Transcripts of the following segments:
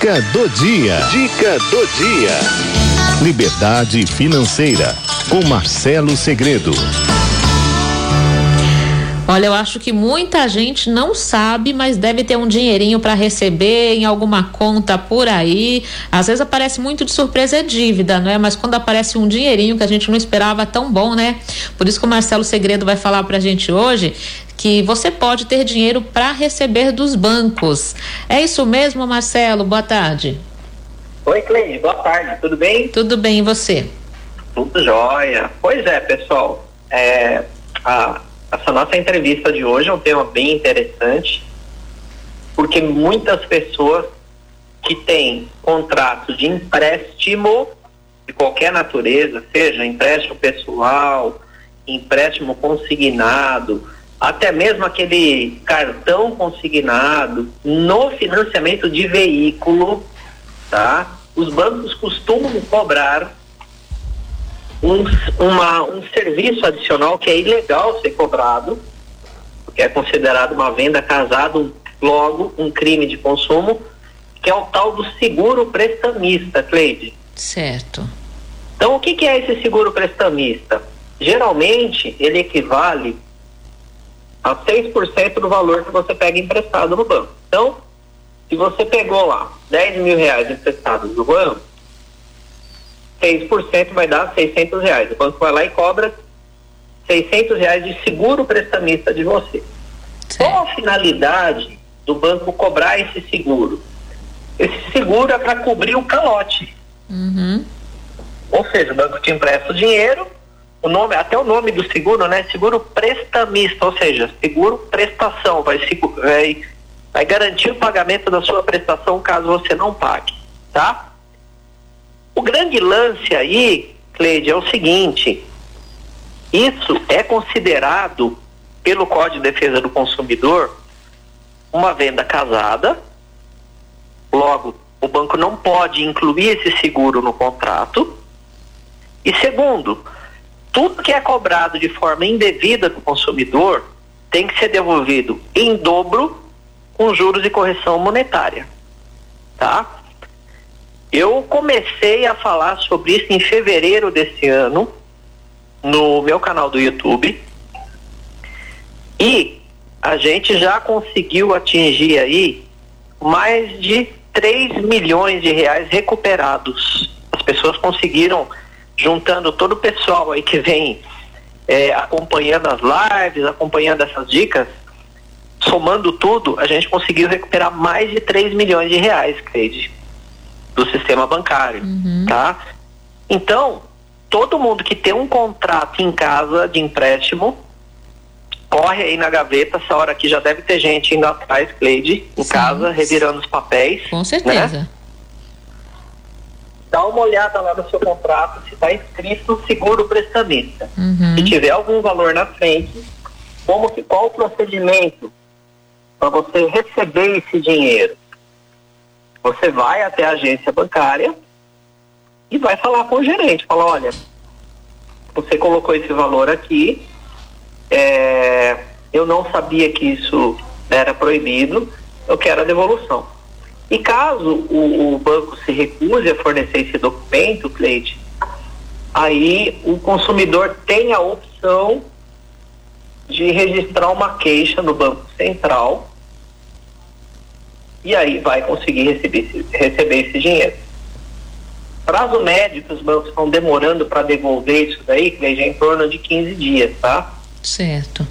Dica do dia. Dica do dia. Liberdade financeira com Marcelo Segredo. Olha, eu acho que muita gente não sabe, mas deve ter um dinheirinho para receber em alguma conta por aí. Às vezes aparece muito de surpresa é dívida, não é? Mas quando aparece um dinheirinho que a gente não esperava, tão bom, né? Por isso que o Marcelo Segredo vai falar pra gente hoje que você pode ter dinheiro para receber dos bancos. É isso mesmo, Marcelo? Boa tarde. Oi, Cleide. Boa tarde. Tudo bem? Tudo bem, e você? Tudo jóia. Pois é, pessoal. Essa nossa entrevista de hoje é um tema bem interessante, porque muitas pessoas que têm contratos de empréstimo de qualquer natureza, seja empréstimo pessoal, empréstimo consignado, até mesmo aquele cartão consignado, no financiamento de veículo, tá? Os bancos costumam cobrar um serviço adicional que é ilegal ser cobrado, que é considerado uma venda casada, logo um crime de consumo, que é o tal do seguro prestamista, Cleide. Certo. Então, o que é esse seguro prestamista? Geralmente, ele equivale a 6% do valor que você pega emprestado no banco. Então, se você pegou lá 10 mil reais emprestados no banco, 6% vai dar 600 reais. O banco vai lá e cobra 600 reais de seguro prestamista de você. Sim. Qual a finalidade do banco cobrar esse seguro? Esse seguro é para cobrir o calote. Uhum. Ou seja, o banco te empresta o dinheiro, o nome, até o nome do seguro, né? Seguro prestamista, ou seja, seguro prestação. Vai garantir o pagamento da sua prestação caso você não pague, tá? O grande lance aí, Cleide, é o seguinte: isso é considerado pelo Código de Defesa do Consumidor uma venda casada, logo o banco não pode incluir esse seguro no contrato. E segundo, tudo que é cobrado de forma indevida do consumidor tem que ser devolvido em dobro com juros e correção monetária, tá? Eu comecei a falar sobre isso em fevereiro desse ano, no meu canal do YouTube, e a gente já conseguiu atingir aí mais de 3 milhões de reais recuperados. As pessoas conseguiram, juntando todo o pessoal aí que vem acompanhando as lives, acompanhando essas dicas, somando tudo, a gente conseguiu recuperar mais de 3 milhões de reais, Cleide, do sistema bancário, uhum. Tá? Então, todo mundo que tem um contrato em casa de empréstimo, corre aí na gaveta, essa hora aqui já deve ter gente indo atrás, Cleide, em casa, revirando os papéis. Com certeza. Né? Dá uma olhada lá no seu contrato, se está escrito seguro prestamista. Uhum. Se tiver algum valor na frente, qual o procedimento para você receber esse dinheiro? Você vai até a agência bancária e vai falar com o gerente, fala: olha, você colocou esse valor aqui, eu não sabia que isso era proibido, eu quero a devolução. E caso o banco se recuse a fornecer esse documento, Cleide, aí o consumidor tem a opção de registrar uma queixa no Banco Central, e aí vai conseguir receber esse dinheiro. Prazo médio que os bancos estão demorando para devolver isso daí, que veja, em torno de 15 dias, tá? Certo.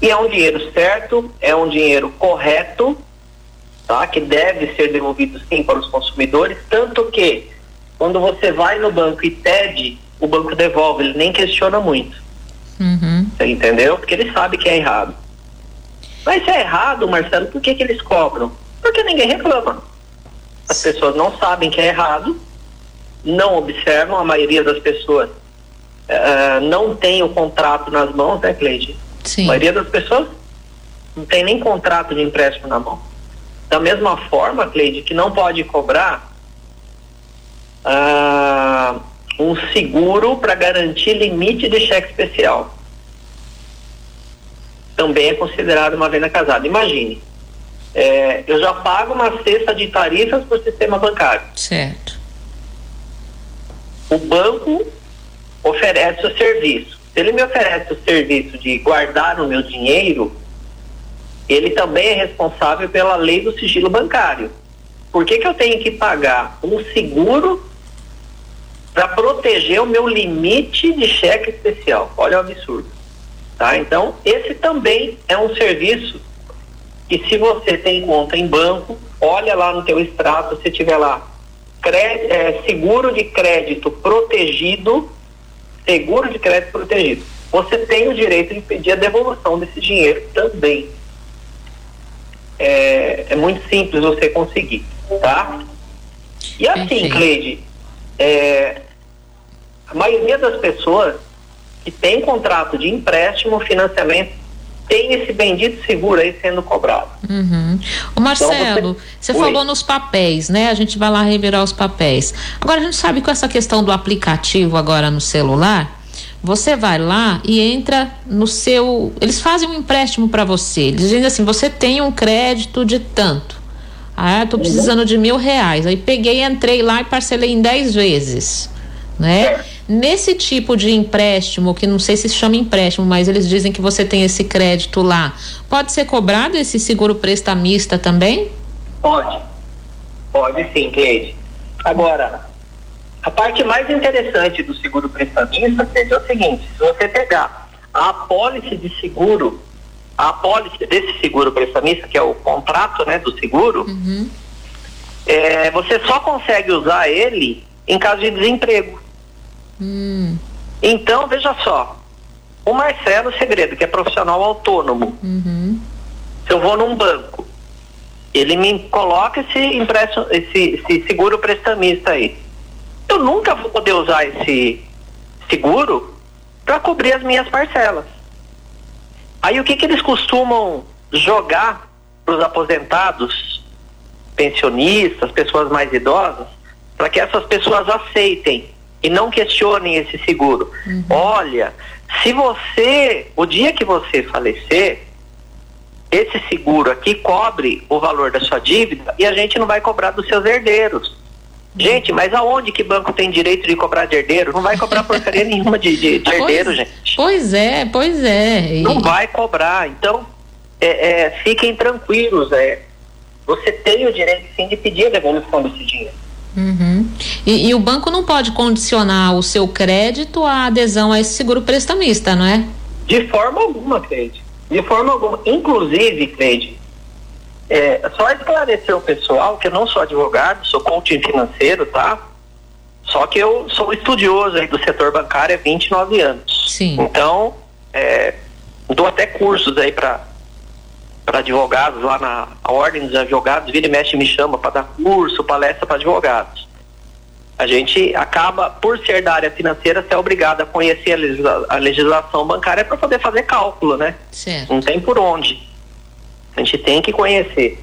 E é um dinheiro certo, é um dinheiro correto, tá? Que deve ser devolvido sim para os consumidores, tanto que quando você vai no banco e pede, o banco devolve, ele nem questiona muito. Uhum. Você entendeu? Porque ele sabe que é errado. Mas se é errado, Marcelo, por que eles cobram? Porque ninguém reclama. As pessoas não sabem que é errado, não observam, a maioria das pessoas não tem o contrato nas mãos, né, Cleide? Sim. A maioria das pessoas não tem nem contrato de empréstimo na mão. Da mesma forma, Cleide, que não pode cobrar um seguro para garantir limite de cheque especial. Também é considerado uma venda casada. Imagine, Eu já pago uma cesta de tarifas para o sistema bancário. Certo. O banco oferece o serviço. Se ele me oferece o serviço de guardar o meu dinheiro, ele também é responsável pela lei do sigilo bancário. Por que que eu tenho que pagar um seguro para proteger o meu limite de cheque especial? Olha o absurdo. Tá? Então, esse também é um serviço que, se você tem conta em banco, olha lá no teu extrato, se tiver lá seguro de crédito protegido, você tem o direito de pedir a devolução desse dinheiro também. É muito simples você conseguir, tá? E assim, Cleide, a maioria das pessoas que tem contrato de empréstimo, financiamento, tem esse bendito seguro aí sendo cobrado. Uhum. O Marcelo, então você falou nos papéis, né? A gente vai lá revirar os papéis. Agora, a gente sabe que com essa questão do aplicativo agora no celular, você vai lá e entra no seu... Eles fazem um empréstimo para você. Eles dizem assim, você tem um crédito de tanto. Ah, tô precisando de R$1.000. Aí peguei, entrei lá e parcelei em 10 vezes, né? Nesse tipo de empréstimo, que não sei se chama empréstimo, mas eles dizem que você tem esse crédito lá, pode ser cobrado esse seguro prestamista também? Pode sim, Cleide. Agora, a parte mais interessante do seguro prestamista, Cleide, é o seguinte: se você pegar a apólice de seguro, a apólice desse seguro prestamista, que é o contrato, né, do seguro, você só consegue usar ele em caso de desemprego. Então, veja só, o Marcelo Segredo, que é profissional autônomo, se eu vou num banco, ele me coloca esse seguro prestamista aí, eu nunca vou poder usar esse seguro para cobrir as minhas parcelas. Aí o que eles costumam jogar para os aposentados, pensionistas, pessoas mais idosas, para que essas pessoas aceitem e não questionem esse seguro. Olha, se você, o dia que você falecer, esse seguro aqui cobre o valor da sua dívida e a gente não vai cobrar dos seus herdeiros. Gente, mas aonde que banco tem direito de cobrar de herdeiro? Não vai cobrar porcaria nenhuma de herdeiro, gente. Pois é. Não vai cobrar. Então, fiquem tranquilos. Você tem o direito, sim, de pedir a devolução desse dinheiro. E o banco não pode condicionar o seu crédito à adesão a esse seguro prestamista, não é? De forma alguma, Cleide. De forma alguma. Inclusive, Cleide, só esclarecer o pessoal que eu não sou advogado, sou coaching financeiro, tá? Só que eu sou estudioso aí do setor bancário há 29 anos. Sim. Então, dou até cursos aí para advogados lá na Ordem dos Advogados, vira e mexe me chama para dar curso, palestra para advogados. A gente acaba, por ser da área financeira, ser obrigado a conhecer a legislação bancária para poder fazer cálculo, né? Certo. Não tem por onde. A gente tem que conhecer.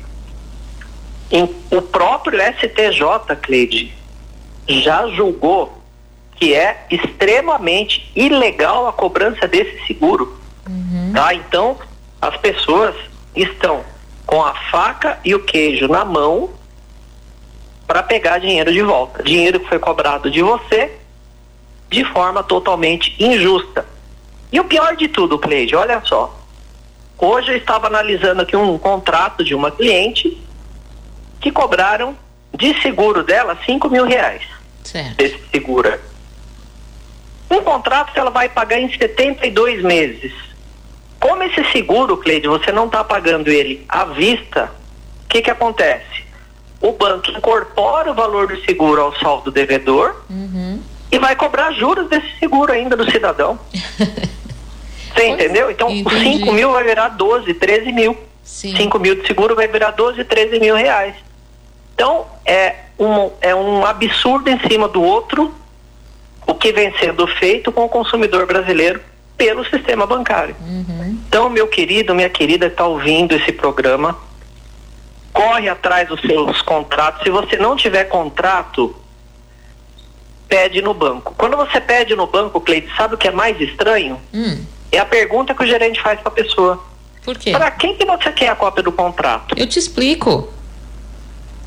O próprio STJ, Cleide, já julgou que é extremamente ilegal a cobrança desse seguro. Tá? Então, as pessoas estão com a faca e o queijo na mão para pegar dinheiro de volta. Dinheiro que foi cobrado de você de forma totalmente injusta. E o pior de tudo, Cleide, olha só. Hoje eu estava analisando aqui um contrato de uma cliente que cobraram de seguro dela R$5.000. Certo. Desse seguro. Um contrato que ela vai pagar em 72 meses. Como esse seguro, Cleide, você não está pagando ele à vista, o que acontece? O banco incorpora o valor do seguro ao saldo do devedor e vai cobrar juros desse seguro ainda do cidadão. Você entendeu? Então, os 5 mil vai virar 12, 13 mil. Sim. 5 mil de seguro vai virar 12, 13 mil reais. Então, é um absurdo em cima do outro o que vem sendo feito com o consumidor brasileiro pelo sistema bancário. Então, meu querido, minha querida, está ouvindo esse programa, corre atrás dos seus contratos. Se você não tiver contrato, pede no banco. Quando você pede no banco, Cleide, sabe o que é mais estranho? É a pergunta que o gerente faz para a pessoa: Por quê? Para quem que você quer a cópia do contrato? Eu te explico.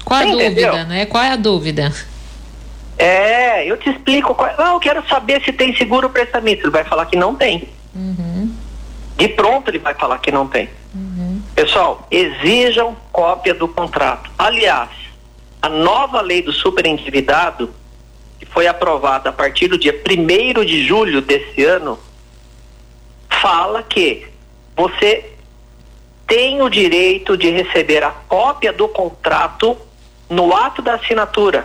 Qual a dúvida, né? Qual é a dúvida? É, eu te explico. Qual... Ah, eu quero saber se tem seguro prestamista. Ele vai falar que não tem. Uhum. De pronto ele vai falar que não tem. Uhum. Pessoal, exijam cópia do contrato. Aliás, a nova lei do superendividado, que foi aprovada a partir do dia 1º de julho desse ano, fala que você tem o direito de receber a cópia do contrato no ato da assinatura.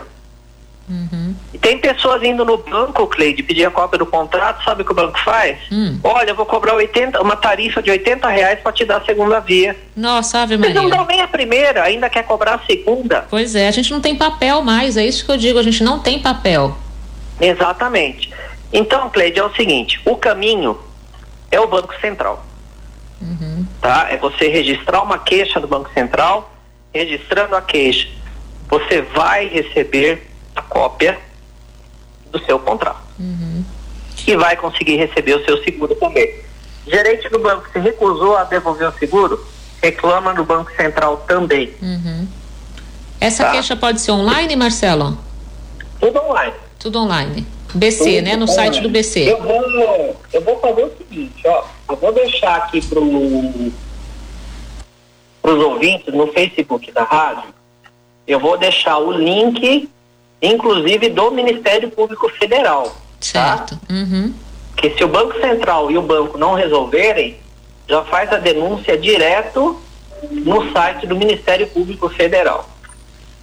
Uhum. E tem pessoas indo no banco, Cleide, pedir a cópia do contrato, sabe o que o banco faz? Olha, eu vou cobrar uma tarifa de R$80 para te dar a segunda via. Nossa, Ave Maria. Mas não dão nem a primeira, ainda quer cobrar a segunda. Pois é, a gente não tem papel mais, é isso que eu digo, a gente não tem papel. Exatamente. Então, Cleide, é o seguinte, o caminho é o Banco Central. Uhum. Tá? É você registrar uma queixa no Banco Central. Registrando a queixa, você vai receber a cópia do seu contrato. Uhum. E vai conseguir receber o seu seguro também. Gerente do banco se recusou a devolver o seguro, reclama no Banco Central também. Uhum. Essa queixa pode ser online, Marcelo? Tudo online. Tudo online. BC, né? No site do BC. Eu vou fazer o seguinte, ó. Eu vou deixar aqui para os ouvintes no Facebook da rádio, eu vou deixar o link, inclusive, do Ministério Público Federal. Certo. Tá? Uhum. Que se o Banco Central e o banco não resolverem, já faz a denúncia direto no site do Ministério Público Federal.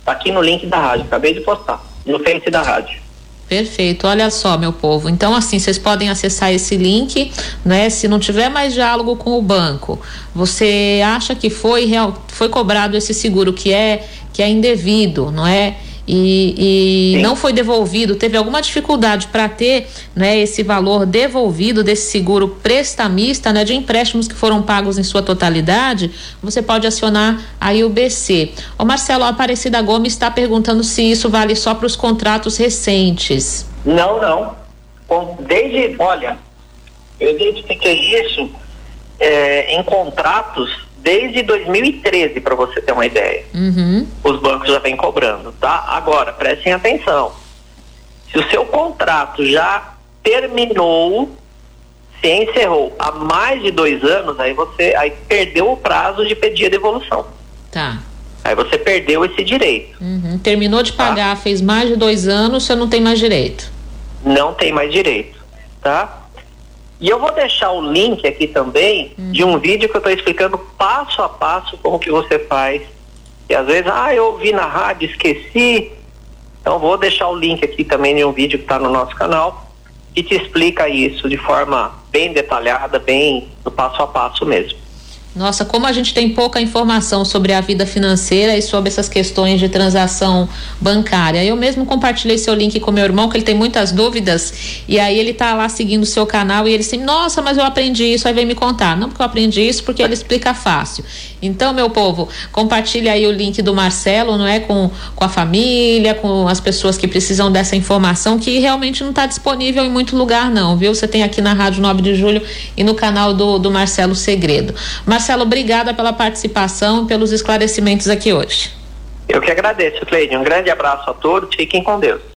Tá aqui no link da rádio, acabei de postar, no Face da rádio. Perfeito, olha só, meu povo, então assim, vocês podem acessar esse link, né? Se não tiver mais diálogo com o banco, você acha que foi cobrado esse seguro que é indevido, não é? E não foi devolvido, teve alguma dificuldade para ter, né, esse valor devolvido desse seguro prestamista, né, de empréstimos que foram pagos em sua totalidade, você pode acionar aí o BC. O Marcelo, Aparecida Gomes está perguntando se isso vale só para os contratos recentes. Não. Eu identifiquei isso em contratos desde 2013, para você ter uma ideia. Uhum. Os bancos já vêm cobrando, tá? Agora, prestem atenção. Se o seu contrato já terminou, se encerrou há mais de 2 anos, aí perdeu o prazo de pedir a devolução. Tá. Aí você perdeu esse direito. Uhum. Terminou de pagar, fez mais de 2 anos, você não tem mais direito. Não tem mais direito, tá? E eu vou deixar o link aqui também de um vídeo que eu estou explicando passo a passo como que você faz. E às vezes, eu ouvi na rádio, esqueci. Então vou deixar o link aqui também de um vídeo que está no nosso canal que te explica isso de forma bem detalhada, bem no passo a passo mesmo. Nossa, como a gente tem pouca informação sobre a vida financeira e sobre essas questões de transação bancária. Eu mesmo compartilhei seu link com meu irmão, que ele tem muitas dúvidas, e aí ele tá lá seguindo o seu canal e ele assim, nossa, mas eu aprendi isso, aí vem me contar. Não porque eu aprendi isso, porque ele explica fácil. Então, meu povo, compartilha aí o link do Marcelo, não é? Com a família, com as pessoas que precisam dessa informação, que realmente não está disponível em muito lugar não, viu? Você tem aqui na Rádio 9 de Julho e no canal do Marcelo Segredo. Marcelo, obrigada pela participação e pelos esclarecimentos aqui hoje. Eu que agradeço, Cleide. Um grande abraço a todos. Fiquem com Deus.